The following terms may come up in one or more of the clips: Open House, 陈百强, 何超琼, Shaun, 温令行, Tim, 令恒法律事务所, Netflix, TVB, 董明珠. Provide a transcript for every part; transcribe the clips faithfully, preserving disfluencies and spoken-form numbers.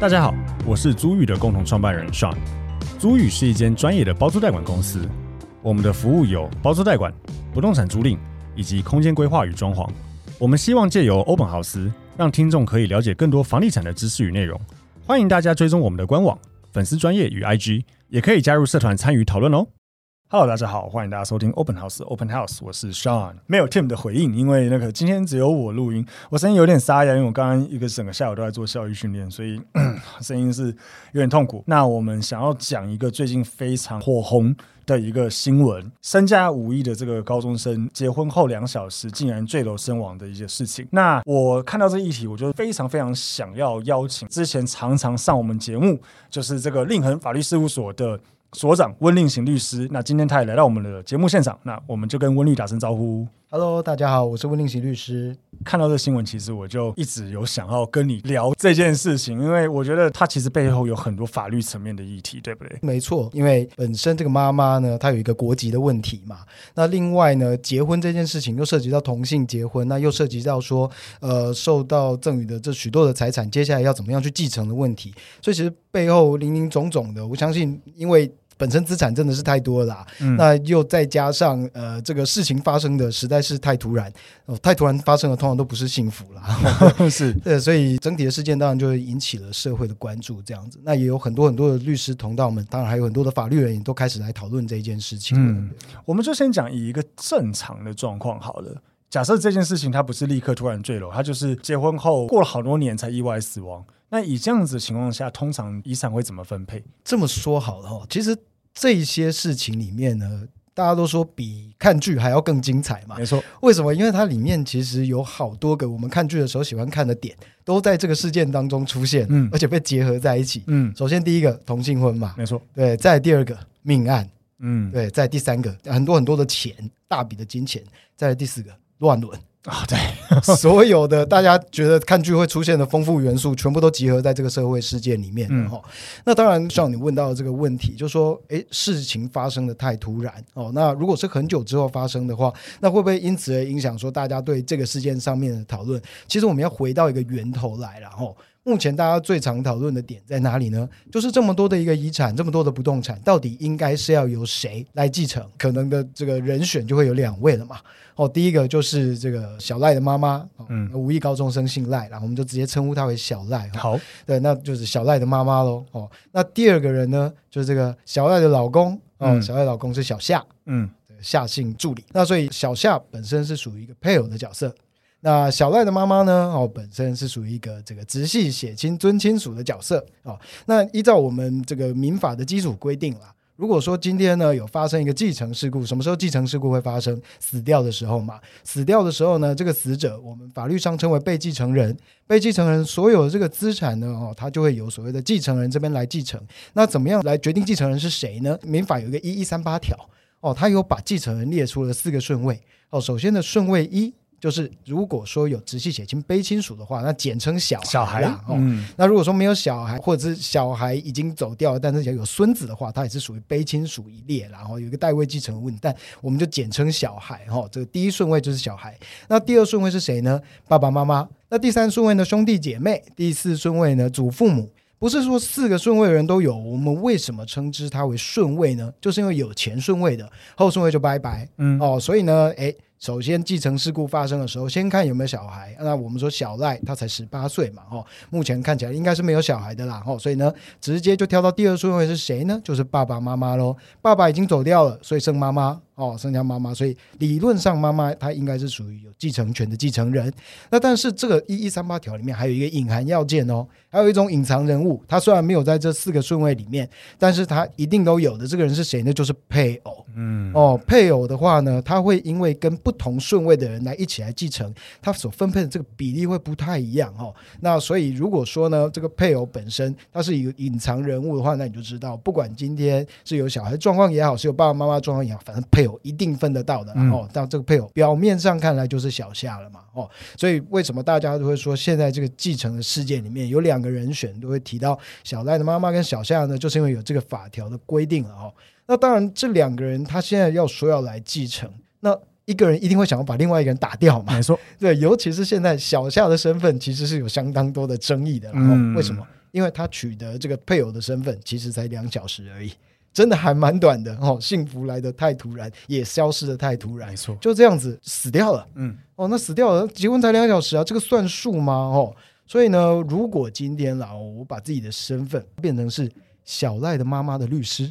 大家好，我是租宇的共同创办人 Shaun。 租宇是一间专业的包租代管公司，我们的服务有包租代管、不动产租赁以及空间规划与装潢。我们希望借由 Open House 让听众可以了解更多房地产的知识与内容。欢迎大家追踪我们的官网、粉丝专页与 I G， 也可以加入社团参与讨论哦。Hello， 大家好，欢迎大家收听 Open House Open House， 我是 Shaun。 没有 Tim 的回应，因为那个今天只有我录音，我声音有点沙哑，因为我刚刚一个整个下午都在做效益训练，所以声音是有点痛苦。那我们想要讲一个最近非常火红的一个新闻，身价五亿的这个高中生结婚后两小时竟然坠楼身亡的一些事情。那我看到这议题，我就非常非常想要邀请之前常常上我们节目就是这个令恒法律事务所的所长温令行律师，那今天他也来到我们的节目现场，那我们就跟温律打声招呼。 Hello， 大家好，我是温令行律师。看到这新闻，其实我就一直有想要跟你聊这件事情，因为我觉得它其实背后有很多法律层面的议题，对不对？没错，因为本身这个妈妈呢，她有一个国籍的问题嘛，那另外呢，结婚这件事情又涉及到同性结婚，那又涉及到说呃，受到赠与的这许多的财产接下来要怎么样去继承的问题，所以其实背后林林总总的，我相信因为本身资产真的是太多了啦、嗯、那又再加上呃，这个事情发生的实在是太突然、呃、太突然发生的通常都不是幸福啦是对，所以整体的事件当然就引起了社会的关注这样子，那也有很多很多的律师同道们，当然还有很多的法律人也都开始来讨论这件事情、嗯、我们就先讲以一个正常的状况好了，假设这件事情它不是立刻突然坠楼，它就是结婚后过了好多年才意外死亡，那以这样子的情况下，通常遗产会怎么分配？这么说好了、哦、其实这些事情里面呢，大家都说比看剧还要更精彩嘛，没错。为什么？因为它里面其实有好多个我们看剧的时候喜欢看的点都在这个事件当中出现、嗯、而且被结合在一起、嗯、首先第一个同性婚嘛，没错，对，再来第二个命案，嗯，对，再来第三个很多很多的钱，大笔的金钱，再来第四个乱伦啊、对所有的大家觉得看剧会出现的丰富元素全部都集合在这个社会事件里面、嗯哦、那当然像你问到的这个问题就是说事情发生的太突然、哦、那如果是很久之后发生的话，那会不会因此而影响说大家对这个事件上面的讨论？其实我们要回到一个源头来了、哦、目前大家最常讨论的点在哪里呢？就是这么多的一个遗产，这么多的不动产，到底应该是要由谁来继承？可能的这个人选就会有两位了嘛。哦、第一个就是这个小赖的妈妈、哦嗯、五亿高中生姓赖，然后我们就直接称呼她为小赖、哦、好，对，那就是小赖的妈妈咯、哦、那第二个人呢就是这个小赖的老公、哦嗯、小赖老公是小夏，嗯，夏姓助理，那所以小夏本身是属于一个配偶的角色，那小赖的妈妈呢、哦、本身是属于一个这个直系血亲尊亲属的角色、哦、那依照我们这个民法的基础规定啦，如果说今天呢有发生一个继承事故，什么时候继承事故会发生？死掉的时候嘛，死掉的时候呢，这个死者我们法律上称为被继承人，被继承人所有的这个资产呢、哦、他就会由所谓的继承人这边来继承。那怎么样来决定继承人是谁呢？民法有一个一一三八条、哦、他有把继承人列出了四个顺位、哦、首先的顺位一就是如果说有直系血亲卑亲属的话，那简称小孩啦，小孩、哦嗯、那如果说没有小孩，或者是小孩已经走掉了但是有孙子的话，他也是属于卑亲属一列，然后、哦、有一个代位继承的问题，但我们就简称小孩、哦、这个第一顺位就是小孩。那第二顺位是谁呢？爸爸妈妈。那第三顺位呢？兄弟姐妹。第四顺位呢？祖父母。不是说四个顺位的人都有，我们为什么称之它为顺位呢？就是因为有前顺位的，后顺位就拜拜、嗯哦、所以呢诶首先继承事故发生的时候先看有没有小孩，那我们说小赖他才十八岁嘛、哦、目前看起来应该是没有小孩的啦、哦、所以呢直接就跳到第二顺位是谁呢？就是爸爸妈妈咯。爸爸已经走掉了，所以剩妈妈、哦，剩下妈妈，所以理论上妈妈她应该是属于有继承权的继承人。那但是这个一一三八条里面还有一个隐含要件哦，还有一种隐藏人物，他虽然没有在这四个顺位里面，但是他一定都有的。这个人是谁呢？就是配偶。嗯，哦，配偶的话呢，他会因为跟不同顺位的人来一起来继承，他所分配的这个比例会不太一样哦。那所以如果说呢，这个配偶本身他是一个隐藏人物的话，那你就知道，不管今天是有小孩状况也好，是有爸爸妈妈状况也好，反正配偶一定分得到的、嗯哦、但这个配偶表面上看来就是小夏了嘛、哦、所以为什么大家都会说现在这个继承的事件里面有两个人选都会提到小赖的妈妈跟小夏呢，就是因为有这个法条的规定了、哦、那当然这两个人他现在要说要来继承，那一个人一定会想要把另外一个人打掉嘛，没错，对，尤其是现在小夏的身份其实是有相当多的争议的、嗯、为什么？因为他取得这个配偶的身份其实才两小时而已，真的还蛮短的、哦、幸福来得太突然，也消失得太突然，没错，就这样子死掉了。嗯，哦，那死掉了，结婚才两小时啊，这个算数吗？哦，所以呢，如果今天啦，我把自己的身份变成是小赖的妈妈的律师，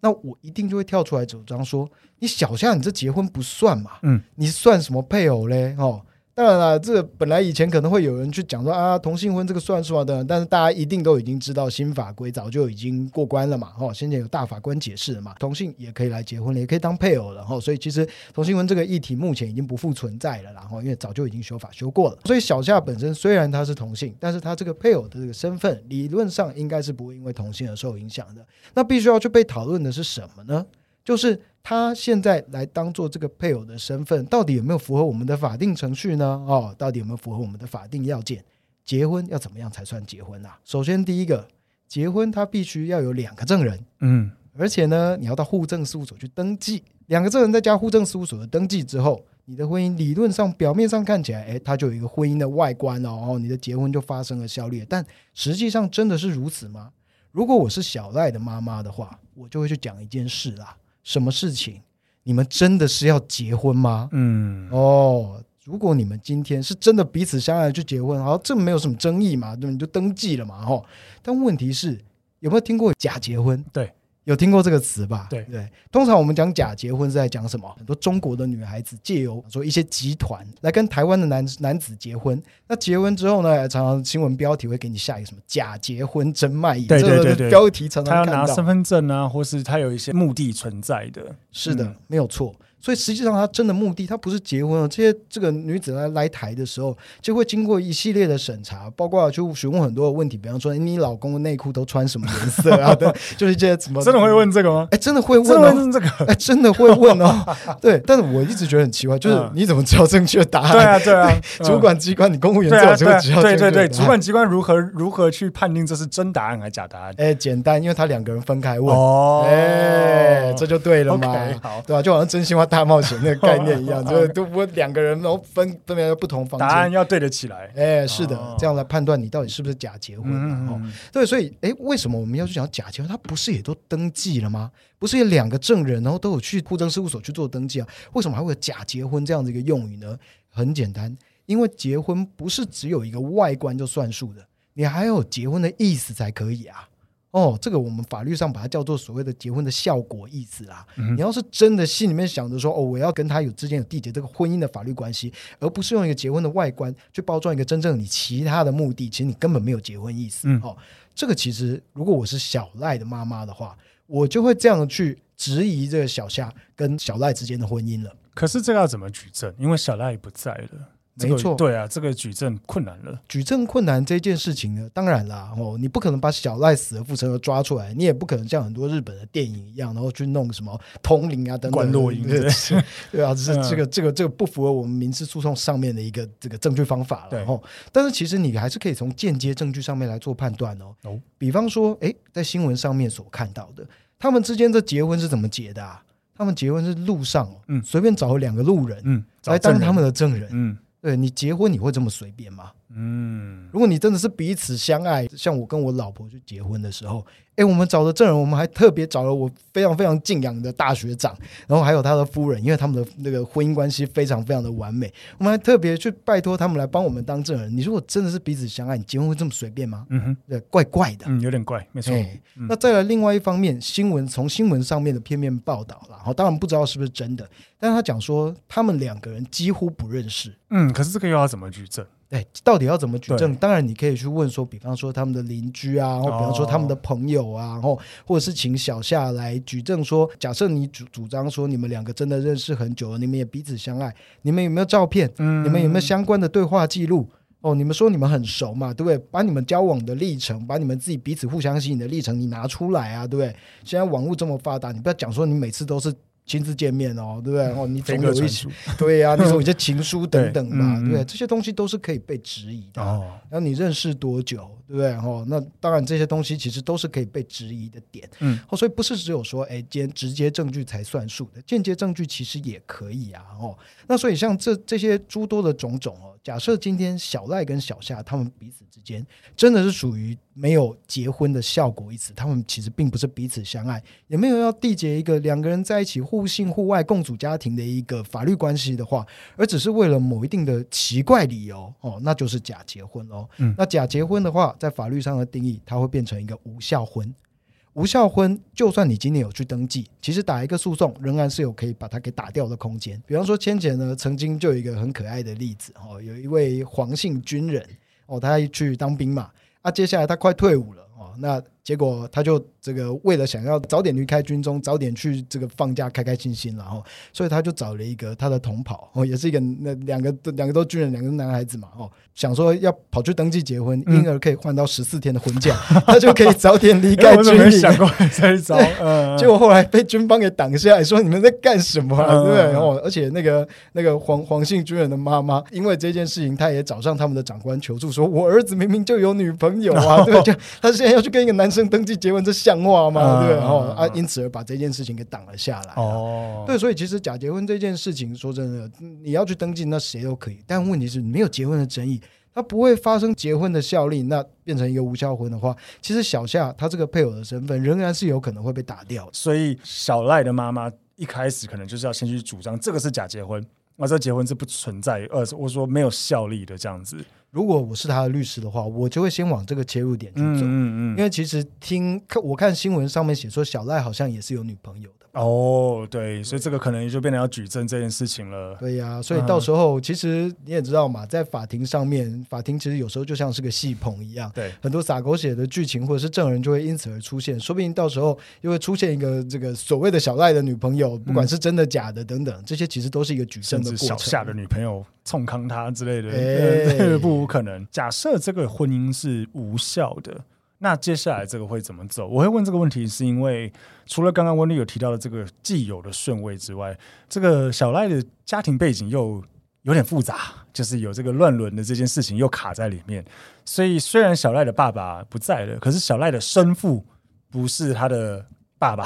那我一定就会跳出来主张说，你小夏，你这结婚不算嘛，嗯，你算什么配偶嘞？哦。当然了，这个本来以前可能会有人去讲说啊，同性婚这个算数啊等等，但是大家一定都已经知道新法规早就已经过关了嘛，哦，先前有大法官解释了嘛，同性也可以来结婚了，也可以当配偶了，哦，所以其实同性婚这个议题目前已经不复存在了啦，哦，因为早就已经修法修过了。所以小夏本身虽然他是同性，但是他这个配偶的这个身份理论上应该是不会因为同性而受影响的。那必须要去被讨论的是什么呢？就是他现在来当做这个配偶的身份到底有没有符合我们的法定程序呢、哦、到底有没有符合我们的法定要件？结婚要怎么样才算结婚啊？首先第一个，结婚他必须要有两个证人，嗯，而且呢你要到户政事务所去登记，两个证人再加户政事务所的登记之后，你的婚姻理论上表面上看起来、欸、它就有一个婚姻的外观哦，你的结婚就发生了效力，但实际上真的是如此吗？如果我是小赖的妈妈的话，我就会去讲一件事啦，什么事情？你们真的是要结婚吗？嗯，哦，如果你们今天是真的彼此相爱去结婚，好，这没有什么争议嘛，对，你就登记了嘛，齁。但问题是，有没有听过假结婚？对，有听过这个词吧？对对。通常我们讲假结婚是在讲什么？很多中国的女孩子借由说一些集团来跟台湾的 男, 男子结婚，那结婚之后呢，常常新闻标题会给你下一个什么假结婚真卖淫，对对对对，这个标题常常看到。他要拿身份证啊，或是他有一些目的存在的。是的，嗯、没有错。所以实际上他真的目的他不是结婚了，这些这个女子 来, 来台的时候就会经过一系列的审查，包括去询问很多的问题，比方说你老公的内裤都穿什么颜色啊对，就是这些什么真的会问这个吗？哎，真的会问哦，真的会问这个，真的会问哦对，但是我一直觉得很奇怪，就是你怎么知道正确答案？对啊对啊对，主管机关、嗯、你公务员最好就会知道，对对对，主管机关如何如何去判定这是真答案还是假答案？哎，简单，因为他两个人分开问哦，哎，这就对了嘛 okay, 好，对吧、啊？就好像真心话大冒险那个概念一样，就是都不两个人然后分分别不同房间，答案要对得起来。哎，是的、哦，这样来判断你到底是不是假结婚、啊。哦、嗯嗯，对，所以哎，为什么我们要去讲假结婚？他不是也都登记了吗？不是有两个证人，然后都有去户政事务所去做登记啊？为什么还会有假结婚这样的一个用语呢？很简单，因为结婚不是只有一个外观就算数的，你还有结婚的意思才可以啊。哦，这个我们法律上把它叫做所谓的结婚的效果意思啦、嗯、你要是真的心里面想着说哦，我要跟他有之间有缔结这个婚姻的法律关系，而不是用一个结婚的外观去包装一个真正你其他的目的，其实你根本没有结婚意思、嗯哦、这个其实如果我是小赖的妈妈的话，我就会这样去质疑这个小夏跟小赖之间的婚姻了。可是这个要怎么举证？因为小赖不在了，没错、这个、对啊，这个举证困难了。举证困难这件事情呢，当然啦、哦、你不可能把小赖死的附身而抓出来，你也不可能像很多日本的电影一样然后去弄什么通灵啊等等关落音，对对啊，这是这个这个这个不符合我们民事诉讼上面的一个这个证据方法了。对、哦、但是其实你还是可以从间接证据上面来做判断哦。哦比方说诶在新闻上面所看到的，他们之间这结婚是怎么结的啊？他们结婚是路上、哦嗯、随便找两个路人、嗯、来当他们的证人。嗯对，你结婚你会这么随便吗？嗯，如果你真的是彼此相爱，像我跟我老婆去结婚的时候，哎、欸，我们找的证人，我们还特别找了我非常非常敬仰的大学长，然后还有他的夫人，因为他们的那个婚姻关系非常非常的完美，我们还特别去拜托他们来帮我们当证人。你如果真的是彼此相爱，你结婚会这么随便吗？嗯哼，对，怪怪的，嗯，有点怪，没错、欸嗯。那再来另外一方面，新闻从新闻上面的片面报道啦，当然不知道是不是真的，但是他讲说他们两个人几乎不认识。嗯，可是这个又要怎么举证？对，到底要怎么举证？当然你可以去问说，比方说他们的邻居啊，然后比方说他们的朋友啊，然后或者是请小夏来举证说，假设你 主, 主张说你们两个真的认识很久了，你们也彼此相爱，你们有没有照片？嗯、你们有没有相关的对话记录？哦，你们说你们很熟嘛，对不对？把你们交往的历程，把你们自己彼此互相吸引的历程，你拿出来啊，对不对？现在网络这么发达，你不要讲说你每次都是亲自见面哦，对不对？哦，你总有一些，对啊，你总有一些情书等等嘛，对不对？这些东西都是可以被质疑的。哦，然后你认识多久，对不对？哦，那当然这些东西其实都是可以被质疑的点。嗯，哦，所以不是只有说，哎，直接证据才算数的，间接证据其实也可以啊。哦，那所以像这这些诸多的种种哦，假设今天小赖跟小夏他们彼此之间真的是属于没有结婚的效果一词，他们其实并不是彼此相爱，也没有要缔结一个两个人在一起互信互爱共组家庭的一个法律关系的话，而只是为了某一定的奇怪理由，哦，那就是假结婚咯。嗯，那假结婚的话，在法律上的定义，它会变成一个无效婚。无效婚就算你今年有去登记，其实打一个诉讼仍然是有可以把它给打掉的空间。比方说先前呢，曾经就有一个很可爱的例子，哦，有一位黄姓军人，哦，他去当兵嘛，啊，接下来他快退伍了，哦，那结果他就这个为了想要早点离开军中，早点去这个放假开开心心，然后，哦，所以他就找了一个他的同袍，哦，也是一个那两个两个都军人，两个男孩子嘛，哦，想说要跑去登记结婚，嗯，因而可以换到十四天的婚假，他就可以早点离开军营。我没想过这一招，嗯，结果后来被军方给挡下来，说你们在干什么啊？嗯，对不对？哦，而且那个那个黄黄姓军人的妈妈，因为这件事情，他也找上他们的长官求助，说我儿子明明就有女朋友啊，对不对？他现在要去跟一个男生登记结婚，这像话吗？对不对？哦，啊，因此而把这件事情给挡了下来。哦，对，所以其实假结婚这件事情，说真的，你要去登记，那谁都可以，但问题是没有结婚的争议，它不会发生结婚的效力，那变成一个无效婚的话，其实小夏他这个配偶的身份仍然是有可能会被打掉。所以小赖的妈妈一开始可能就是要先去主张这个是假结婚，那这结婚是不存在，呃，我说没有效力的这样子。如果我是他的律师的话，我就会先往这个切入点去走，嗯嗯嗯，因为其实听我看新闻上面写说小赖好像也是有女朋友的哦，对，所以这个可能就变成要举证这件事情了。对呀，啊，所以到时候，嗯，其实你也知道嘛，在法庭上面，法庭其实有时候就像是个戏棚一样，对，很多撒狗血的剧情或者是证人就会因此而出现，说不定到时候又会出现一个这个所谓的小赖的女朋友，不管是真的假的等等，嗯，这些其实都是一个举证的过程。甚至小夏的女朋友冲康他之类的，欸，不无可能。假设这个婚姻是无效的，那接下来这个会怎么走？我会问这个问题是因为除了刚刚温律有提到的这个既有的顺位之外，这个小赖的家庭背景又有点复杂，就是有这个乱伦的这件事情又卡在里面，所以虽然小赖的爸爸不在了，可是小赖的生父不是他的爸爸，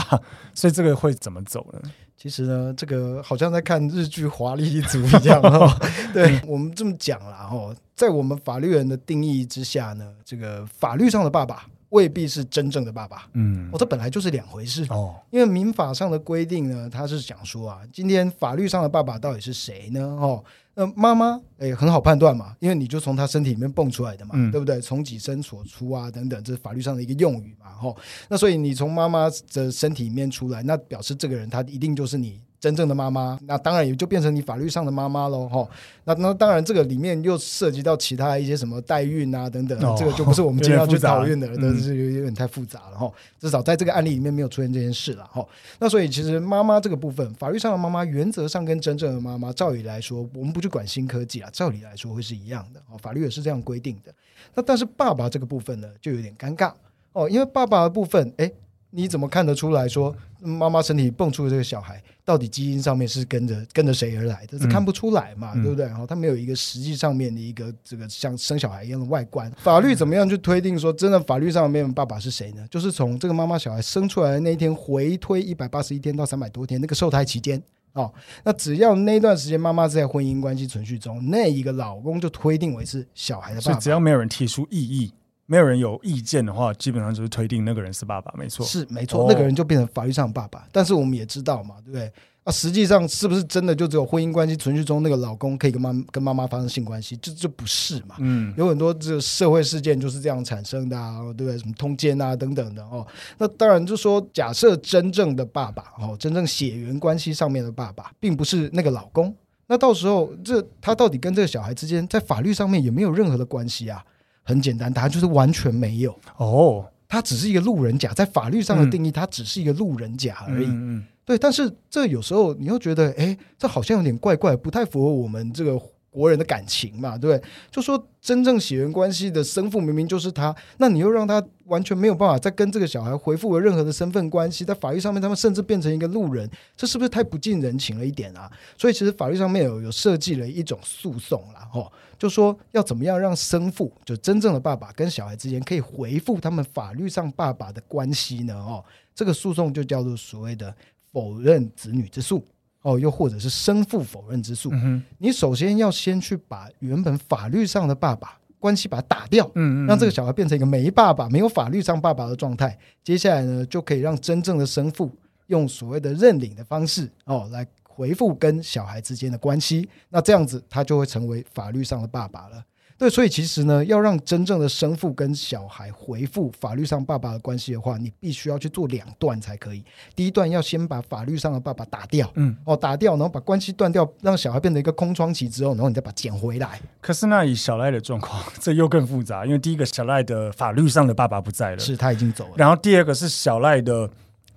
所以这个会怎么走呢？其实呢，这个好像在看日剧《华丽一族》一样，哦，对，我们这么讲啦，哦，在我们法律人的定义之下呢，这个法律上的爸爸未必是真正的爸爸，嗯，哦，这本来就是两回事，哦，因为民法上的规定呢，它是讲说啊，今天法律上的爸爸到底是谁呢？哦，那妈妈也很好判断嘛，因为你就从她身体里面蹦出来的嘛，嗯，对不对？从己身所出啊，等等，这是法律上的一个用语嘛，哦，那所以你从妈妈的身体里面出来，那表示这个人他一定就是你真正的妈妈，那当然也就变成你法律上的妈妈咯，哦，那, 那当然这个里面又涉及到其他一些什么代孕啊等等，哦，这个就不是我们今天要去讨论的，但是有点太复杂了，嗯，至少在这个案例里面没有出现这件事啦，哦，那所以其实妈妈这个部分，法律上的妈妈原则上跟真正的妈妈照理来说，我们不去管新科技啦，照理来说会是一样的，哦，法律也是这样规定的。那但是爸爸这个部分呢就有点尴尬，哦，因为爸爸的部分，哎，你怎么看得出来说妈妈身体蹦出的这个小孩到底基因上面是跟着跟着谁而来的，这看不出来嘛，嗯，对不对？然后他没有一个实际上面的一个这个像生小孩一样的外观。法律怎么样去推定说真的法律上面的爸爸是谁呢？就是从这个妈妈小孩生出来的那一天回推一百八十一天到三百多天那个受胎期间，哦，那只要那段时间妈妈在婚姻关系存续中，那一个老公就推定为是小孩的爸爸，所以只要没有人提出异议，没有人有意见的话，基本上就是推定那个人是爸爸，没错，是没错、哦、那个人就变成法律上爸爸。但是我们也知道嘛，对不对？啊，实际上是不是真的就只有婚姻关系存续中那个老公可以跟妈跟妈妈发生性关系？就就不是嘛。嗯，有很多这个社会事件就是这样产生的啊，对不对？什么通奸啊等等的哦。那当然就说，假设真正的爸爸哦，真正血缘关系上面的爸爸，并不是那个老公，那到时候这他到底跟这个小孩之间在法律上面有没有任何的关系啊？很简单，答案就是完全没有哦。他只是一个路人甲，在法律上的定义，嗯、他只是一个路人甲而已。嗯嗯，对，但是这有时候你又觉得，哎，这好像有点怪怪，不太符合我们这个国人的感情嘛，对不对？就说真正血缘关系的生父明明就是他，那你又让他完全没有办法再跟这个小孩恢复了任何的身份关系，在法律上面他们甚至变成一个路人，这是不是太不近人情了一点啊？所以其实法律上面 有, 有设计了一种诉讼啦、哦、就说要怎么样让生父，就真正的爸爸跟小孩之间可以恢复他们法律上爸爸的关系呢？哦，这个诉讼就叫做所谓的否认子女之诉、哦、又或者是生父否认之诉、嗯、你首先要先去把原本法律上的爸爸关系把它打掉，嗯嗯嗯，让这个小孩变成一个没爸爸没有法律上爸爸的状态，接下来呢就可以让真正的生父用所谓的认领的方式、哦、来恢复跟小孩之间的关系，那这样子他就会成为法律上的爸爸了。对，所以其实呢，要让真正的生父跟小孩恢复法律上爸爸的关系的话，你必须要去做两段才可以。第一段要先把法律上的爸爸打掉，嗯，哦，打掉，然后把关系断掉，让小孩变成一个空窗期之后，然后你再把它捡回来。可是那以小赖的状况，这又更复杂，因为第一个小赖的法律上的爸爸不在了，是他已经走了。然后第二个是小赖的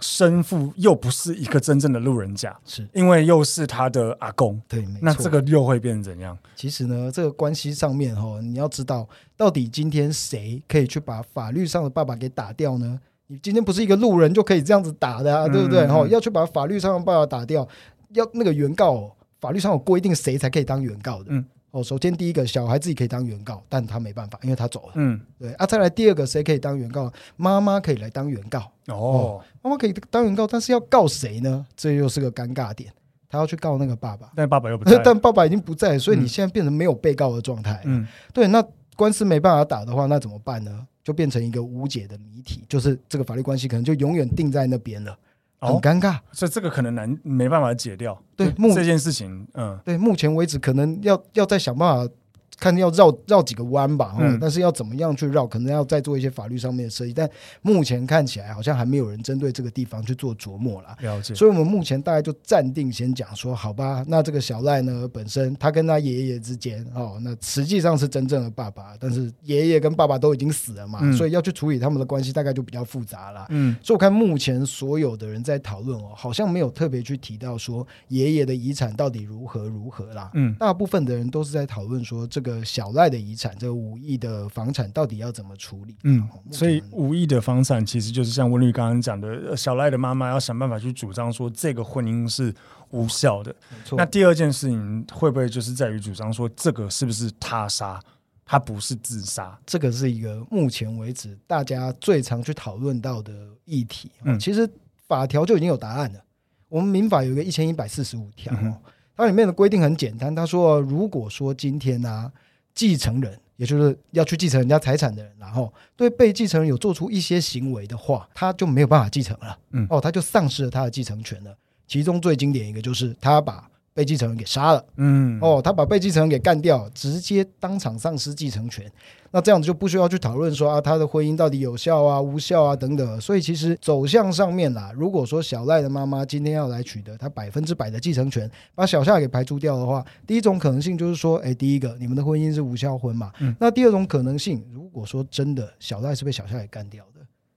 生父又不是一个真正的路人甲，是因为又是他的阿公，对，没错，那这个又会变成怎样？其实呢，这个关系上面、哦、你要知道到底今天谁可以去把法律上的爸爸给打掉呢？你今天不是一个路人就可以这样子打的啊，对不对、嗯哦、要去把法律上的爸爸打掉，要那个原告、哦、法律上有规定谁才可以当原告的、嗯哦、首先第一个小孩自己可以当原告，但他没办法，因为他走了。嗯，对啊，再来第二个谁可以当原告？妈妈可以来当原告。 哦, 哦，妈妈可以当原告，但是要告谁呢？这又是个尴尬点，他要去告那个爸爸，但爸爸又不在，但爸爸已经不在，所以你现在变成没有被告的状态。嗯，对，那官司没办法打的话，那怎么办呢？就变成一个无解的谜题，就是这个法律关系可能就永远定在那边了，很尴尬、哦、所以这个可能难没办法解掉。对，这件事情、嗯、对，目前为止可能 要, 要再想办法看要 绕, 绕几个弯吧、嗯、但是要怎么样去绕可能要再做一些法律上面的设计，但目前看起来好像还没有人针对这个地方去做琢磨啦。了解。所以我们目前大概就暂定先讲说，好吧，那这个小赖呢本身他跟他爷爷之间、哦、那实际上是真正的爸爸，但是爷爷跟爸爸都已经死了嘛、嗯、所以要去处理他们的关系大概就比较复杂啦、嗯、所以我看目前所有的人在讨论、哦、好像没有特别去提到说爷爷的遗产到底如何如何啦、嗯、大部分的人都是在讨论说这个这个小赖的遗产，这个五亿的房产到底要怎么处理？嗯，所以五亿的房产其实就是像温律刚刚讲的，小赖的妈妈要想办法去主张说这个婚姻是无效的。那第二件事情会不会就是在于主张说这个是不是他杀？他不是自杀，这个是一个目前为止大家最常去讨论到的议题。嗯、其实法条就已经有答案了。我们民法有一个一千一百四十五条。嗯，它里面的规定很简单，他说如果说今天啊继承人，也就是要去继承人家财产的人，然后对被继承人有做出一些行为的话，他就没有办法继承了、嗯哦、他就丧失了他的继承权了。其中最经典一个就是他把被继承人给杀了、嗯哦、他把被继承人给干掉，直接当场丧失继承权，那这样子就不需要去讨论说、啊、他的婚姻到底有效啊无效啊等等。所以其实走向上面啦，如果说小赖的妈妈今天要来取得他百分之百的继承权，把小夏给排除掉的话，第一种可能性就是说，哎，第一个你们的婚姻是无效婚嘛、嗯、那第二种可能性，如果说真的小赖是被小夏给干掉的，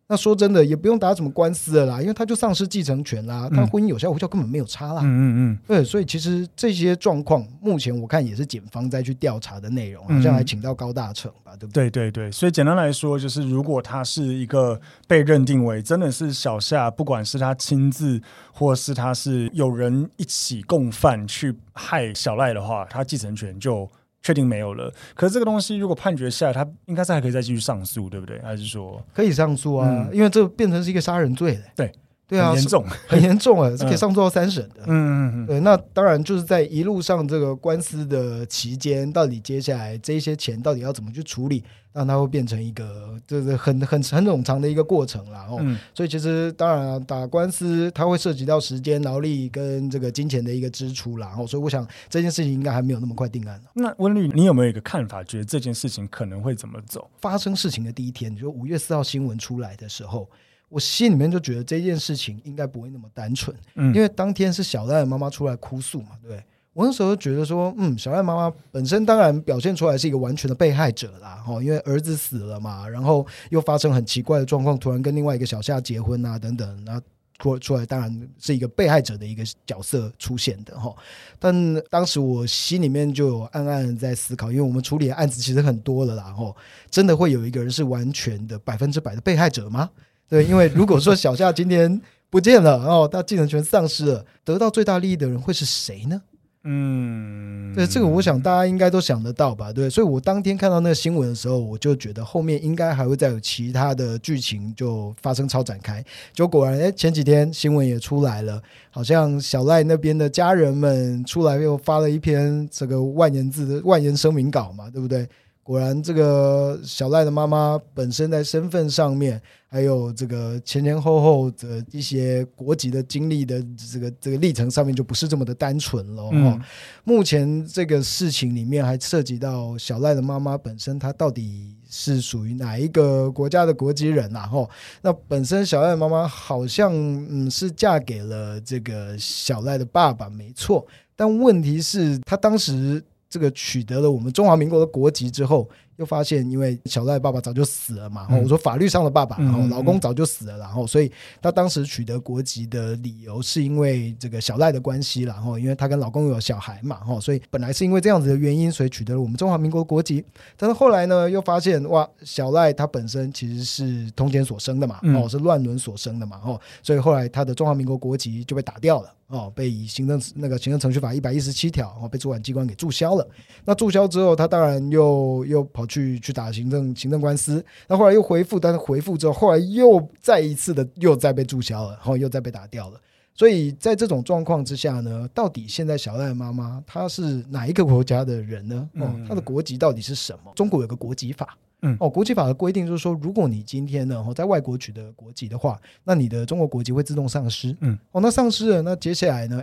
那说真的也不用打什么官司了啦，因为他就丧失继承权啦，他婚姻有效无效根本没有差啦。嗯嗯嗯，对，所以其实这些状况目前我看也是检方在去调查的内容，好像还请到高大成吧，对不对？对对对，所以简单来说就是如果他是一个被认定为真的是小夏，不管是他亲自或是他是有人一起共犯去害小赖的话，他继承权就确定没有了。可是这个东西如果判决下来，他应该是还可以再继续上诉，对不对？还是说可以上诉啊、嗯、因为这变成是一个杀人罪了。对对啊，很严重，很严重啊，是可以上诉到三审的。嗯嗯嗯，对，那当然就是在一路上这个官司的期间，到底接下来这些钱到底要怎么去处理，让它会变成一个就是很很很冗长的一个过程啦、哦嗯、所以其实当然、啊、打官司它会涉及到时间、劳力跟这个金钱的一个支出啦、哦、所以我想这件事情应该还没有那么快定案。那温律，你有没有一个看法，觉得这件事情可能会怎么走？发生事情的第一天，就五月四号新闻出来的时候，我心里面就觉得这件事情应该不会那么单纯、嗯、因为当天是小赖的妈妈出来哭诉嘛，对，我那时候就觉得说嗯，小赖妈妈本身当然表现出来是一个完全的被害者啦、哦、因为儿子死了嘛，然后又发生很奇怪的状况，突然跟另外一个小夏结婚啊等等，然后出来当然是一个被害者的一个角色出现的、哦、但当时我心里面就有暗暗在思考，因为我们处理的案子其实很多了啦、哦、真的会有一个人是完全的百分之百的被害者吗？对，因为如果说小夏今天不见了，然后他继承权丧失了，得到最大利益的人会是谁呢？嗯，对，这个我想大家应该都想得到吧，对，所以我当天看到那个新闻的时候，我就觉得后面应该还会再有其他的剧情就发生超展开，就果然前几天新闻也出来了，好像小赖那边的家人们出来又发了一篇这个万言字的万言声明稿嘛，对不对？果然这个小赖的妈妈本身在身份上面还有这个前前后后的一些国籍的经历的这个这个历程上面就不是这么的单纯了、嗯哦、目前这个事情里面还涉及到小赖的妈妈本身她到底是属于哪一个国家的国籍人啊、哦、那本身小赖的妈妈好像、嗯、是嫁给了这个小赖的爸爸没错，但问题是她当时这个取得了我们中华民国的国籍之后，又发现因为小赖爸爸早就死了嘛、嗯、我说法律上的爸爸、嗯、老公早就死了，然后所以他当时取得国籍的理由是因为这个小赖的关系，然后因为他跟老公有小孩嘛，所以本来是因为这样子的原因，所以取得了我们中华民国国籍，但是后来呢又发现哇，小赖他本身其实是通奸所生的嘛、嗯、是乱伦所生的嘛，所以后来他的中华民国国籍就被打掉了哦，被以行政那个行政程序法一百一十七条、哦、被主管机关给注销了。那注销之后他当然又又跑去去打行政行政官司，那后来又回复，但是回复之后后来又再一次的又再被注销了，然后、哦、又再被打掉了。所以在这种状况之下呢，到底现在小赖妈妈她是哪一个国家的人呢、哦、她的国籍到底是什么？中国有个国籍法哦，国籍法的规定就是说，如果你今天呢、哦、在外国取得国籍的话，那你的中国国籍会自动丧失、嗯哦、那丧失了，那接下来呢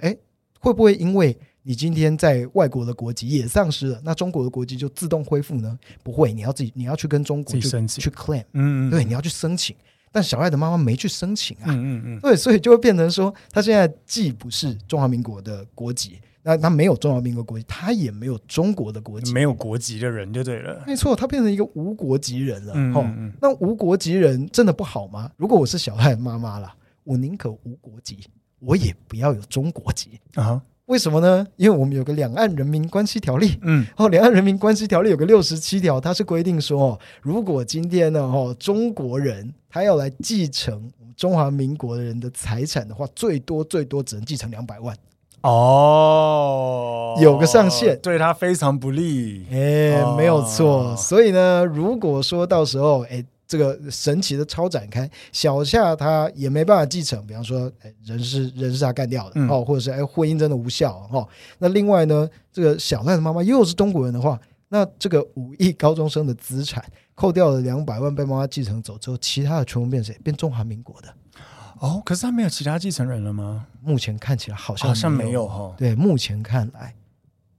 会不会因为你今天在外国的国籍也丧失了，那中国的国籍就自动恢复呢？不会，你要自己你要去跟中国去去 claim， 嗯嗯对，你要去申请，但小赖的妈妈没去申请啊，嗯嗯嗯对，所以就会变成说她现在既不是中华民国的国籍，那他没有中华民国国籍，他也没有中国的国籍，没有国籍的人就对了，没错，他变成一个无国籍人了、嗯嗯嗯、那无国籍人真的不好吗？如果我是小赖妈妈啦，我宁可无国籍，我也不要有中国籍、啊、为什么呢？因为我们有个两岸人民关系条例、嗯哦、两岸人民关系条例有个六十七条，它是规定说，如果今天呢、哦、中国人他要来继承中华民国人的财产的话，最多最多只能继承两百万哦、oh, 有个上限，对他非常不利、欸 oh. 没有错。所以呢，如果说到时候、欸、这个神奇的超展开，小夏他也没办法继承，比方说、欸、人是人是他干掉的、嗯哦、或者是、欸、婚姻真的无效、哦、那另外呢，这个小赖的妈妈又是中国人的话，那这个五亿高中生的资产扣掉了两百万被妈妈继承走之后，其他的全部变谁？变中华民国的哦，可是他没有其他继承人了吗？目前看起来好像没有，好像没有、哦、对，目前看来，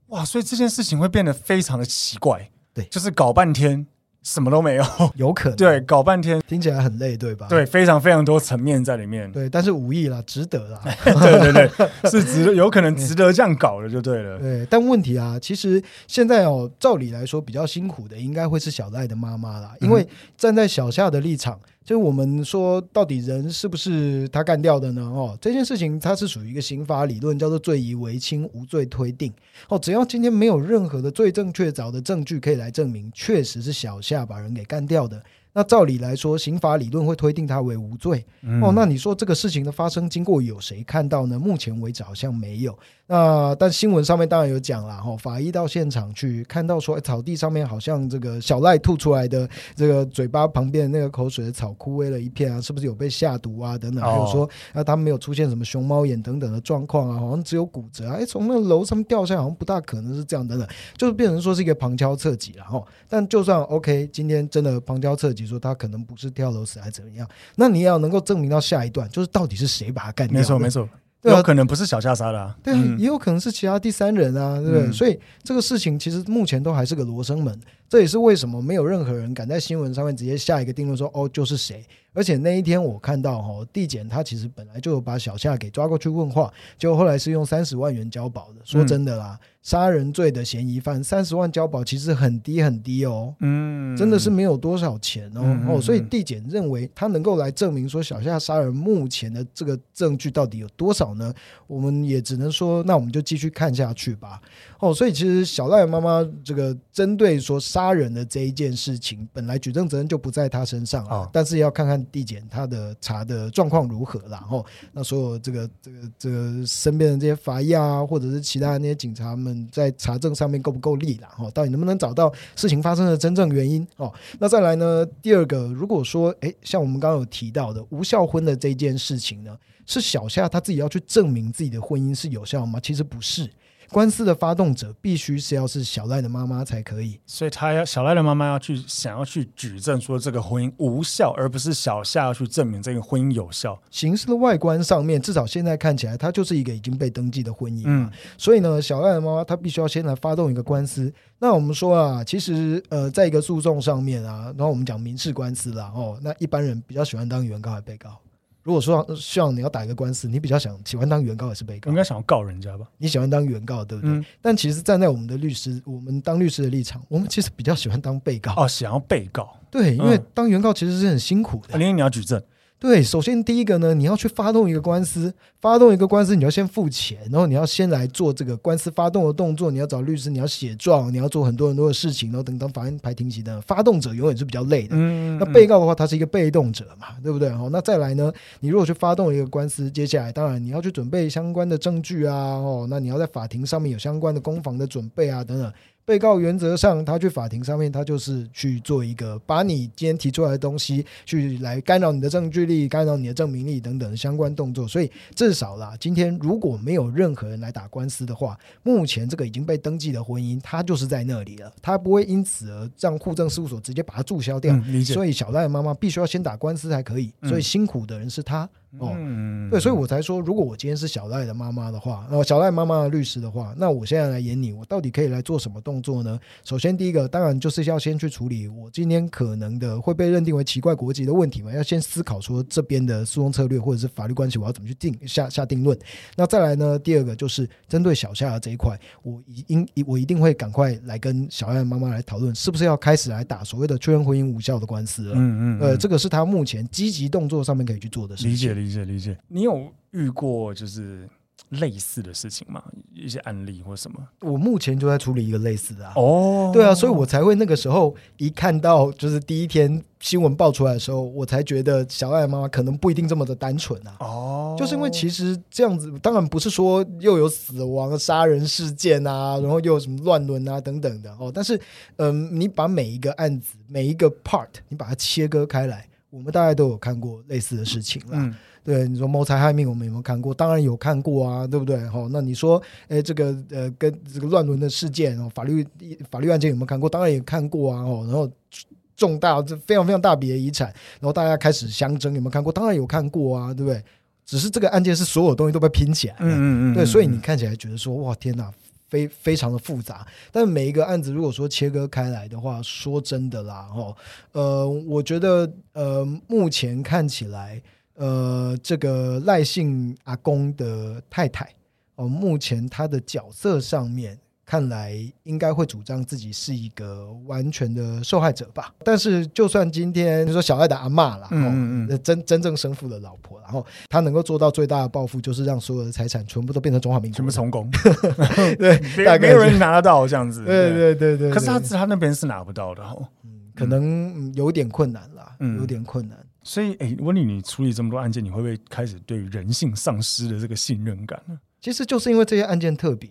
哇，所以这件事情会变得非常的奇怪，对，就是搞半天什么都没有，有可能，对，搞半天听起来很累，对吧？对，非常非常多层面在里面，对，但是五亿啦，值得啦，对对对，是值，有可能值得这样搞的就对了，对，但问题啊，其实现在哦，照理来说比较辛苦的应该会是小赖的妈妈啦，因为站在小夏的立场。嗯，就是我们说到底人是不是他干掉的呢、哦、这件事情它是属于一个刑法理论叫做罪疑为轻无罪推定、哦、只要今天没有任何的罪证确凿的证据可以来证明确实是小夏把人给干掉的，那照理来说刑法理论会推定他为无罪、嗯哦、那你说这个事情的发生经过有谁看到呢？目前为止好像没有。那但新闻上面当然有讲啦、哦、法医到现场去看到说、哎、草地上面好像这个小赖吐出来的这个嘴巴旁边的那个口水的草枯萎了一片啊，是不是有被下毒啊等等、哦、还有说、啊、他没有出现什么熊猫眼等等的状况啊，好像只有骨折啊，从、哎、那楼上面掉下来好像不大可能是这样等等，就是变成说是一个旁敲侧击啦、哦、但就算 OK 今天真的旁敲侧击说他可能不是跳楼死还怎么样，那你也要能够证明到下一段就是到底是谁把他干掉。没错没错，有可能不是小夏杀的、啊、对、嗯、也有可能是其他第三人啊，对不对、嗯、所以这个事情其实目前都还是个罗生门，这也是为什么没有任何人敢在新闻上面直接下一个定论说哦就是谁。而且那一天我看到、哦、地检他其实本来就有把小夏给抓过去问话，结果后来是用三十万元交保的。说真的啦、嗯、杀人罪的嫌疑犯三十万交保其实很低很低哦，嗯，真的是没有多少钱哦、嗯、哦所以地检认为他能够来证明说小夏杀人目前的这个证据到底有多少呢？我们也只能说那我们就继续看下去吧。哦，所以其实小赖妈妈这个针对说杀人的这一件事情本来举证责任就不在他身上、哦、但是要看看地检他的查的状况如何啦、哦、那所有这个这个这个身边的这些法医啊或者是其他的那些警察们在查证上面够不够力啦、哦、到底能不能找到事情发生的真正原因、哦、那再来呢，第二个如果说诶像我们刚刚有提到的无效婚的这件事情呢，是小夏他自己要去证明自己的婚姻是有效吗？其实不是，官司的发动者必须是要是小赖的妈妈才可以，所以他要小赖的妈妈要去想要去举证说这个婚姻无效，而不是小夏要去证明这个婚姻有效。形式的外观上面至少现在看起来它就是一个已经被登记的婚姻、嗯、所以呢小赖的妈妈她必须要先来发动一个官司。那我们说啊其实呃，在一个诉讼上面啊，然后我们讲民事官司啦、哦、那一般人比较喜欢当原告还是被告？如果说像你要打一个官司，你比较想喜欢当原告还是被告？应该想要告人家吧？你喜欢当原告，对不对、嗯？但其实站在我们的律师，我们当律师的立场，我们其实比较喜欢当被告。哦，想要被告。对，因为当原告其实是很辛苦的，因为你要举证。对，首先第一个呢，你要去发动一个官司，发动一个官司你要先付钱，然后你要先来做这个官司发动的动作，你要找律师，你要写状，你要做很多很多的事情，然后等到法院排庭期的发动者永远是比较累的、嗯嗯、那被告的话他是一个被动者嘛，对不对、哦、那再来呢，你如果去发动一个官司，接下来当然你要去准备相关的证据啊、哦、那你要在法庭上面有相关的攻防的准备啊等等。被告原则上他去法庭上面他就是去做一个把你今天提出来的东西去来干扰你的证据力，干扰你的证明力等等相关动作。所以至少啦，今天如果没有任何人来打官司的话，目前这个已经被登记的婚姻他就是在那里了，他不会因此而让户政事务所直接把它注销掉、嗯、所以小赖妈妈必须要先打官司才可以，所以辛苦的人是他、嗯哦、对，所以我才说如果我今天是小赖的妈妈的话、呃、小赖妈妈的律师的话，那我现在来演你，我到底可以来做什么动作呢？首先第一个当然就是要先去处理我今天可能的会被认定为奇怪国籍的问题嘛，要先思考说这边的诉讼策略或者是法律关系我要怎么去定 下, 下定论。那再来呢，第二个就是针对小夏的这一块，我一定我一定会赶快来跟小赖妈妈来讨论是不是要开始来打所谓的确认婚姻无效的官司了、嗯嗯嗯呃、这个是他目前积极动作上面可以去做的事情。理解理解理解理解，你有遇过就是类似的事情吗？一些案例或什么？我目前就在处理一个类似的啊。哦，对啊，所以我才会那个时候一看到就是第一天新闻爆出来的时候，我才觉得小赖妈妈可能不一定这么的单纯啊。哦，就是因为其实这样子，当然不是说又有死亡杀人事件啊，然后又有什么乱伦啊等等的哦。但是，嗯，你把每一个案子每一个 part 你把它切割开来，我们大概都有看过类似的事情啦。嗯，对，你说谋财害命我们有没有看过？当然有看过啊，对不对、哦、那你说这个呃跟这个乱伦的事件、哦、法律法律案件有没有看过？当然也看过啊、哦、然后重大非常非常大笔的遗产，然后大家开始相争，有没有看过？当然有看过啊，对不对？只是这个案件是所有东西都被拼起来了，嗯嗯嗯嗯，对，所以你看起来觉得说哇天哪，非非常的复杂，但每一个案子如果说切割开来的话，说真的啦、哦、呃我觉得呃目前看起来呃，这个赖姓阿公的太太、呃、目前她的角色上面看来应该会主张自己是一个完全的受害者吧。但是就算今天说小赖的阿嬷啦、嗯嗯哦、真, 真正生父的老婆，然后她能够做到最大的报复就是让所有的财产全部都变成中华民国，全部充公对，大概没有人拿得到这样子。对对对 对, 对, 对, 对, 对，可是 他, 他那边是拿不到的、哦嗯可能有点困难啦、嗯、有点困难。所以哎，温妮，你处理这么多案件，你会不会开始对人性丧失的这个信任感呢？其实就是因为这些案件特别，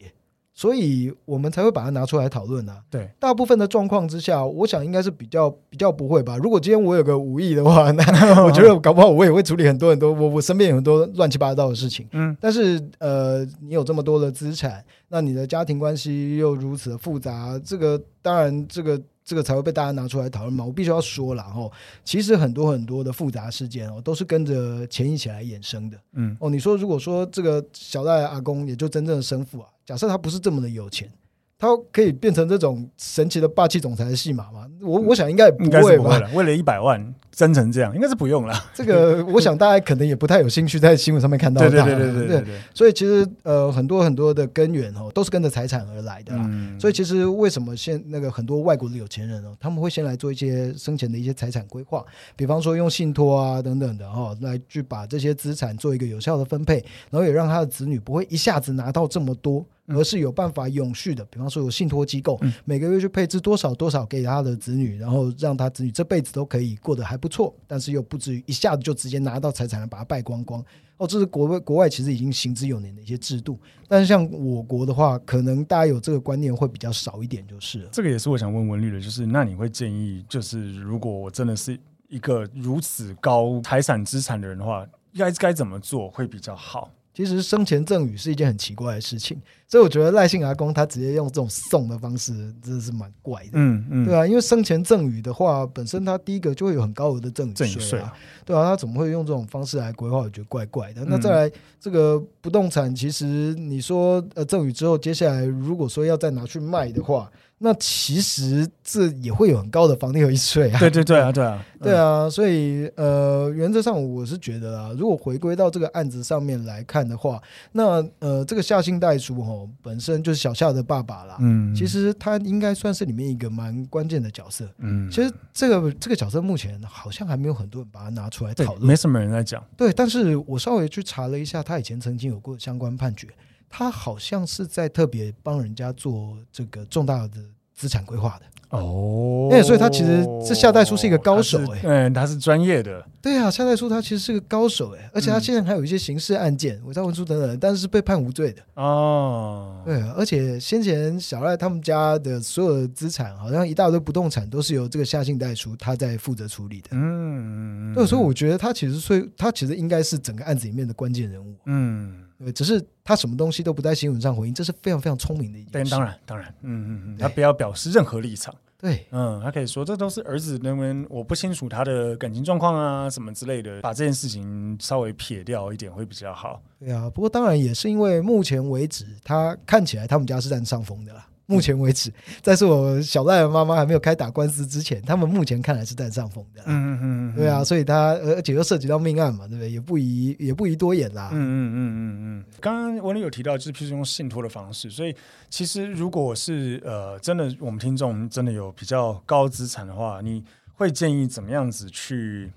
所以我们才会把它拿出来讨论啊。对，大部分的状况之下，我想应该是比较比较不会吧。如果今天我有个五亿的话，那我觉得搞不好我也会处理很多很多，我我身边有很多乱七八糟的事情。嗯，但是呃，你有这么多的资产，那你的家庭关系又如此的复杂，这个当然这个。这个才会被大家拿出来讨论嘛。我必须要说啦、哦、其实很多很多的复杂事件、哦、都是跟着钱一起来衍生的、嗯哦、你说如果说这个小戴阿公也就真正的生父啊，假设他不是这么的有钱，他可以变成这种神奇的霸气总裁的戏码吗？ 我, 我想应该也不会吧。为了一百万真成这样应该是不用了。这个我想大家可能也不太有兴趣在新闻上面看到他。对对对对对 对, 对, 对。所以其实呃很多很多的根源、哦、都是跟着财产而来的啦、嗯。所以其实为什么现那个很多外国的有钱人、哦、他们会先来做一些生前的一些财产规划，比方说用信托啊等等的、哦、来去把这些资产做一个有效的分配，然后也让他的子女不会一下子拿到这么多。而是有办法永续的，比方说有信托机构、嗯、每个月去配置多少多少给他的子女，然后让他子女这辈子都可以过得还不错，但是又不至于一下子就直接拿到财产来把它败光光、哦、这是国外, 国外其实已经行之有年的一些制度，但是像我国的话可能大家有这个观念会比较少一点就是了。这个也是我想问文律的，就是那你会建议，就是如果我真的是一个如此高财产资产的人的话，该该怎么做会比较好？其实生前赠与是一件很奇怪的事情，所以我觉得赖姓阿公他直接用这种送的方式真的是蛮怪的、嗯嗯、对啊，因为生前赠与的话本身他第一个就会有很高额的赠与税、啊、赠与税啊，对啊，他怎么会用这种方式来规划，我觉得怪怪的、嗯、那再来这个不动产，其实你说、呃、赠与之后接下来如果说要再拿去卖的话，那其实这也会有很高的房地产税啊。对对对啊，对啊，嗯、对啊，所以呃，原则上我是觉得啊，如果回归到这个案子上面来看的话，那呃，这个夏姓代书吼、哦、本身就是小夏的爸爸啦，嗯，其实他应该算是里面一个蛮关键的角色，嗯，其实这个这个角色目前好像还没有很多人把他拿出来讨论，没什么人在讲，对，但是我稍微去查了一下，他以前曾经有过相关判决。他好像是在特别帮人家做这个重大的资产规划的哦、欸，所以他其实这夏代书是一个高手、欸、他, 是、嗯、他是专业的，对啊，夏代书他其实是个高手、欸、而且他现在还有一些刑事案件、伪造文书等等，但是被判无罪的哦，对、啊，而且先前小赖他们家的所有的资产，好像一大堆不动产都是由这个夏姓代书他在负责处理的，嗯，对，所以我觉得他其实所以他其实应该是整个案子里面的关键人物，嗯。只是他什么东西都不在新闻上回应，这是非常非常聪明的一件事。当然，当然，嗯嗯，他不要表示任何立场。对，嗯，他可以说这都是儿子那边，我不清楚他的感情状况啊什么之类的，把这件事情稍微撇掉一点会比较好。对啊，不过当然也是因为目前为止，他看起来他们家是占上风的啦。目前为止，在是我小赖的妈妈还没有开打官司之前，他们目前看来是占上风的啦。嗯嗯嗯，对啊，所以他而且又涉及到命案嘛，对不对？也不宜也不宜多言啦。嗯嗯嗯嗯嗯。刚刚文律有提到，就是譬如用信托的方式，所以其实如果是呃真的我们听众真的有比较高资产的话，你会建议怎么样子去，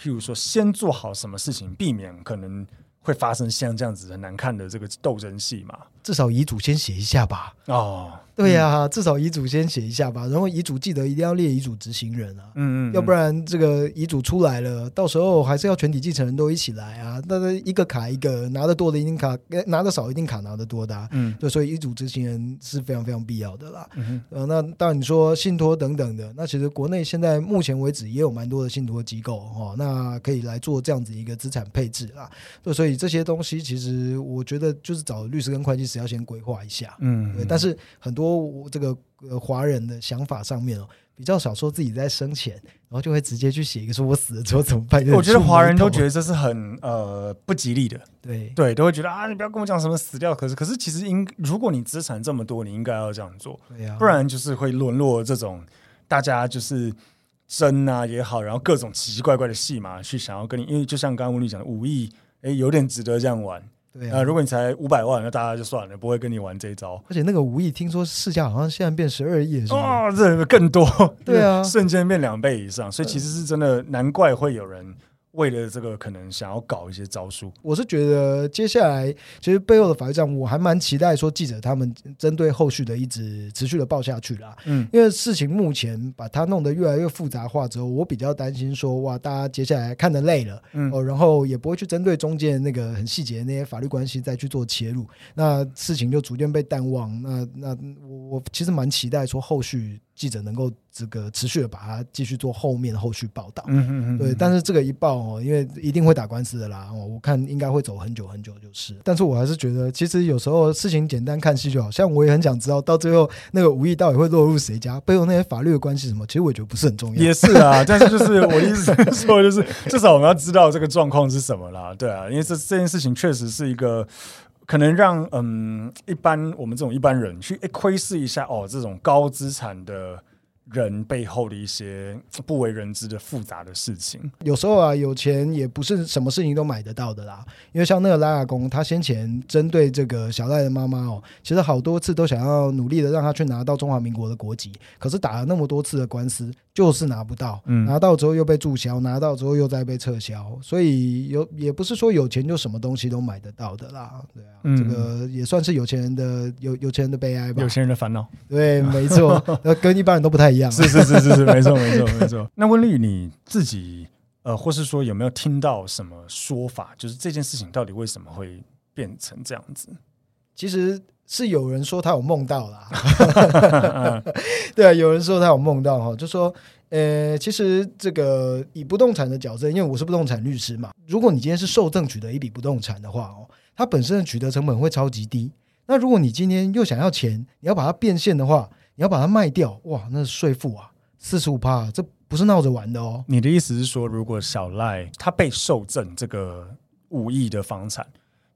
譬如说先做好什么事情，避免可能会发生像这样子很难看的这个斗争戏嘛？至少遗嘱先写一下吧。哦，对呀、啊嗯，至少遗嘱先写一下吧。然后遗嘱记得一定要列遗嘱执行人啊，嗯 嗯, 嗯，要不然这个遗嘱出来了，到时候还是要全体继承人都一起来啊。那一个卡一个，拿得多的一定卡，拿得少一定卡拿得多的、啊。嗯，对，所以遗嘱执行人是非常非常必要的啦。嗯、呃，那当然你说信托等等的，那其实国内现在目前为止也有蛮多的信托机构哦，那可以来做这样子一个资产配置啦。对，所以。这些东西其实我觉得就是找律师跟会计师要先规划一下，嗯，对，但是很多这个华人的想法上面、哦、比较少说自己在生前，然后就会直接去写一个说我死了之后怎么办。我觉得华人都觉得这是很呃不吉利的，对对，都会觉得啊，你不要跟我讲什么死掉，可是可是其实应如果你资产这么多，你应该要这样做，对啊，不然就是会沦落这种大家就是。争啊也好，然后各种奇奇怪怪的戏嘛，去想要跟你，因为就像刚刚文律讲的，五亿，哎，有点值得这样玩。对啊，呃、如果你才五百万，那大家就算了，不会跟你玩这一招。而且那个五亿，听说市价好像现在变十二亿，是吗？哦，这更多。对啊，瞬间变两倍以上，所以其实是真的，难怪会有人为了这个可能想要搞一些招数。我是觉得接下来其实背后的法律战我还蛮期待说记者他们针对后续的一直持续的报下去啦、嗯、因为事情目前把它弄得越来越复杂化之后，我比较担心说哇大家接下来看得累了、嗯哦、然后也不会去针对中间那个很细节的那些法律关系再去做切入，那事情就逐渐被淡忘。 那, 那 我, 我其实蛮期待说后续记者能够这个持续的把它继续做后面后续报道，嗯哼嗯哼，对。但是这个一报、哦、因为一定会打官司的啦、哦、我看应该会走很久很久就是。但是我还是觉得其实有时候事情简单看戏就好，像我也很想知道到最后那个无意到底会落入谁家，背后那些法律的关系什么，其实我觉得不是很重要。也是啊，但是就是我意思说就是至少我们要知道这个状况是什么啦，对啊，因为 这, 这件事情确实是一个可能让嗯一般我们这种一般人去窥视一下哦这种高资产的人背后的一些不为人知的复杂的事情。有时候啊有钱也不是什么事情都买得到的啦，因为像那个拉拉公他先前针对这个小赖的妈妈哦，其实好多次都想要努力的让他去拿到中华民国的国籍，可是打了那么多次的官司就是拿不到、嗯、拿到之后又被注销，拿到之后又再被撤销，所以有也不是说有钱就什么东西都买得到的啦，对啊、嗯，这个也算是有钱人的 有, 有钱人的悲哀吧，有钱人的烦恼，对没错跟一般人都不太一样是是是是是，没错没错没错。那温律你自己呃，或是说有没有听到什么说法，就是这件事情到底为什么会变成这样子？其实是有人说他有梦到啦对啊，有人说他有梦到，就说呃，其实这个以不动产的角色，因为我是不动产律师嘛，如果你今天是受赠取得一笔不动产的话、哦、它本身的取得成本会超级低，那如果你今天又想要钱，你要把它变现的话，你要把它卖掉，哇，那是税负啊 百分之四十五、啊、这不是闹着玩的哦。你的意思是说，如果小赖他被受赠这个五亿的房产，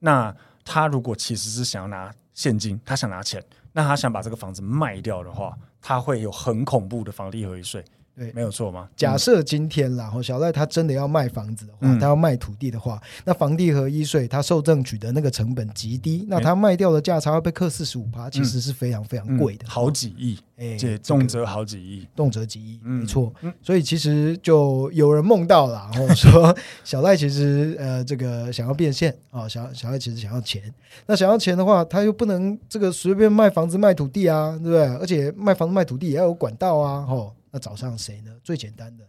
那他如果其实是想要拿现金，他想拿钱，那他想把这个房子卖掉的话，他会有很恐怖的房地合一税，对，没有错吗？假设今天啦，小赖他真的要卖房子的话、嗯、他要卖土地的话，那房地合一税他受赠取得那个成本极低，那他卖掉的价差会被课 百分之四十五， 其实是非常非常贵的、嗯嗯、好几亿、欸这个、动辄好几亿，动辄几亿、嗯、没错、嗯、所以其实就有人梦到啦，说小赖其实、呃、这个想要变现、哦、小, 小赖其实想要钱，那想要钱的话他又不能这个随便卖房子卖土地啊，对不对？而且卖房子卖土地也要有管道啊、哦，那找上谁呢？最简单的，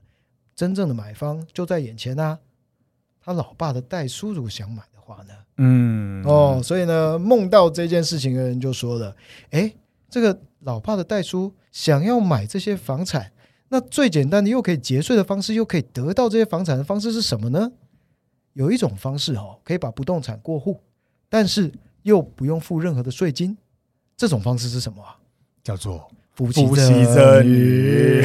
真正的买方就在眼前啊！他老爸的代书如想买的话呢，嗯，哦，所以呢，梦到这件事情的人就说了，哎，这个老爸的代书想要买这些房产，那最简单的又可以节税的方式，又可以得到这些房产的方式是什么呢？有一种方式哦，可以把不动产过户，但是又不用付任何的税金，这种方式是什么啊？叫做夫妻赠与，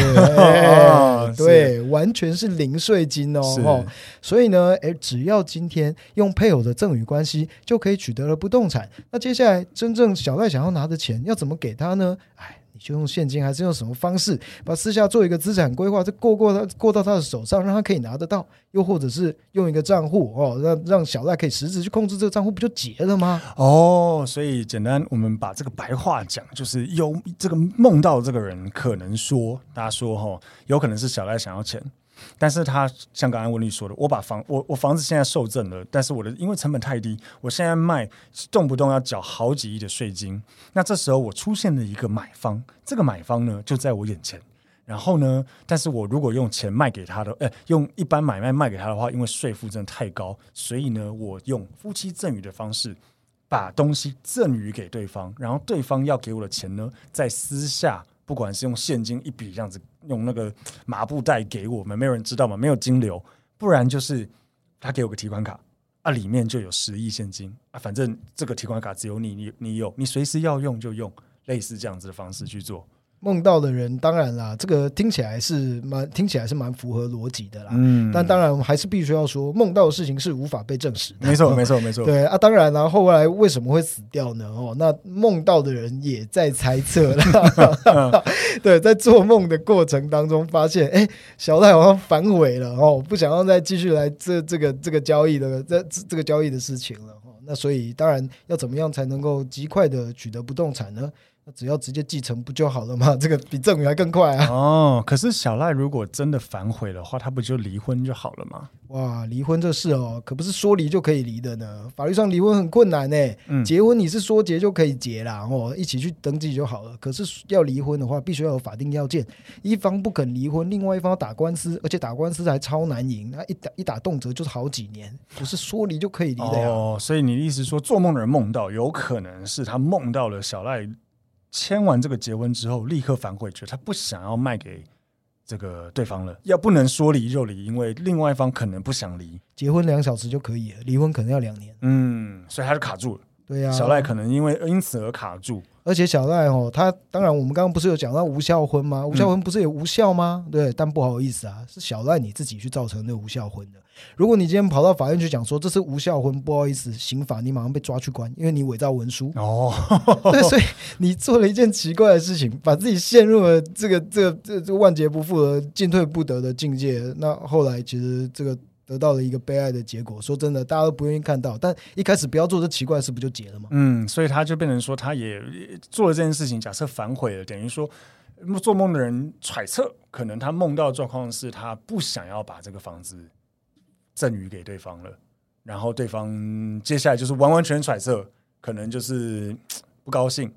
对，完全是零税金 哦, 哦所以呢只要今天用配偶的赠与关系就可以取得了不动产，那接下来真正小赖想要拿的钱要怎么给他呢？哎，你就用现金还是用什么方式把私下做一个资产规划，这 过, 过, 过到他的手上让他可以拿得到，又或者是用一个账户、哦、让, 让小赖可以实质去控制这个账户，不就结了吗？哦，所以简单我们把这个白话讲就是有这个梦到这个人可能说大家说、哦、有可能是小赖想要钱，但是他像刚才温律说的，我把房 我, 我房子现在受赠了，但是我的因为成本太低，我现在卖动不动要缴好几亿的税金，那这时候我出现了一个买方，这个买方呢就在我眼前，然后呢但是我如果用钱卖给他的、呃、用一般买卖卖给他的话，因为税负真的太高，所以呢我用夫妻赠与的方式把东西赠与给对方，然后对方要给我的钱呢在私下不管是用现金一笔这样子，用那个麻布袋给我们，没有人知道嘛，没有金流，不然就是他给我个提款卡啊，里面就有十亿现金啊，反正这个提款卡只有你 你, 你有，你随时要用就用，类似这样子的方式去做。梦到的人当然啦，这个听起来是蛮听起来是蛮符合逻辑的啦、嗯、但当然我们还是必须要说梦到的事情是无法被证实的，没错没错没错，对啊，当然啦，后来为什么会死掉呢、哦、那梦到的人也在猜测啦对，在做梦的过程当中发现哎，小赖好像反悔了、哦、不想要再继续来这、这个、这个交易的 这, 这个交易的事情了、哦、那所以当然要怎么样才能够极快的取得不动产呢？只要直接继承不就好了吗？这个比赠与还更快啊。哦，可是小赖如果真的反悔的话，他不就离婚就好了吗？哇，离婚这事哦，可不是说离就可以离的呢。法律上离婚很困难耶、嗯、结婚你是说结就可以结啦、哦、一起去登记就好了。可是要离婚的话，必须要有法定要件，一方不肯离婚，另外一方要打官司，而且打官司还超难赢，一打一打动辄就是好几年，不是说离就可以离的呀。哦，所以你的意思说做梦的人梦到，有可能是他梦到了小赖签完这个结婚之后立刻反悔，觉得他不想要卖给这个对方了，要不能说离就离，因为另外一方可能不想离。结婚两小时就可以了，离婚可能要两年。嗯，所以他就卡住了。对啊，小赖可能因为因此而卡住。而且小赖、哦、他当然我们刚刚不是有讲到无效婚吗？无效婚不是也无效吗、嗯、对，但不好意思啊，是小赖你自己去造成那无效婚的。如果你今天跑到法院去讲说这是无效婚，不好意思，刑法你马上被抓去关，因为你伪造文书哦。对，所以你做了一件奇怪的事情，把自己陷入了这个这个这个万劫不复的进退不得的境界。那后来其实这个得到了一个悲哀的结果，说真的大家都不愿意看到，但一开始不要做这奇怪的事不就结了吗？嗯，所以他就变成说他也做了这件事情，假设反悔了，等于说做梦的人揣测可能他梦到的状况是他不想要把这个房子赠予给对方了，然后对方接下来就是完完全揣测，可能就是不高兴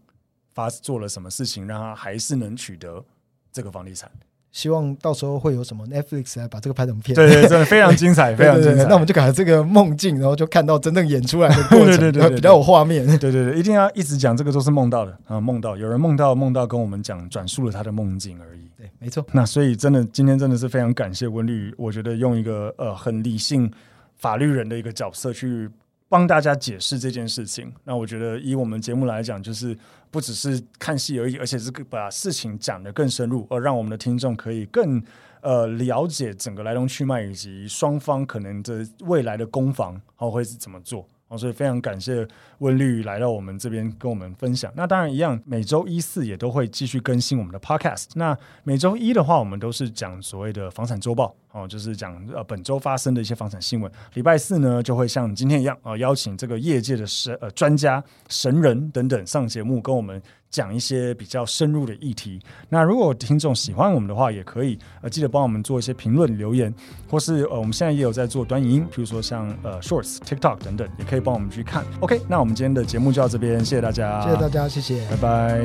发做了什么事情让他还是能取得这个房地产。希望到时候会有什么 Netflix 来把这个拍成片。对对对，非常精彩，非常精彩。对对对，那我们就搞这个梦境，然后就看到真正演出来的过程。对对对对对，比较有画面。对对对，一定要一直讲这个都是梦到的、啊、梦到有人梦到梦到跟我们讲转述了他的梦境而已。对，没错。那所以真的今天真的是非常感谢温律，我觉得用一个、呃、很理性法律人的一个角色去帮大家解释这件事情。那我觉得以我们节目来讲，就是不只是看戏而已，而且是把事情讲得更深入，而让我们的听众可以更、呃、了解整个来龙去脉，以及双方可能的未来的攻防、哦、会是怎么做、哦、所以非常感谢温律来到我们这边跟我们分享。那当然一样，每周一四也都会继续更新我们的 podcast。 那每周一的话，我们都是讲所谓的房产周报，哦、就是讲、呃、本周发生的一些房产新闻。礼拜四呢，就会像今天一样、呃、邀请这个业界的、呃、专家神人等等上节目，跟我们讲一些比较深入的议题。那如果听众喜欢我们的话，也可以、呃、记得帮我们做一些评论留言，或是、呃、我们现在也有在做短影音，比如说像、呃、Shorts TikTok 等等，也可以帮我们去看。 OK， 那我们今天的节目就到这边，谢谢大家。谢谢大家，谢谢，拜拜。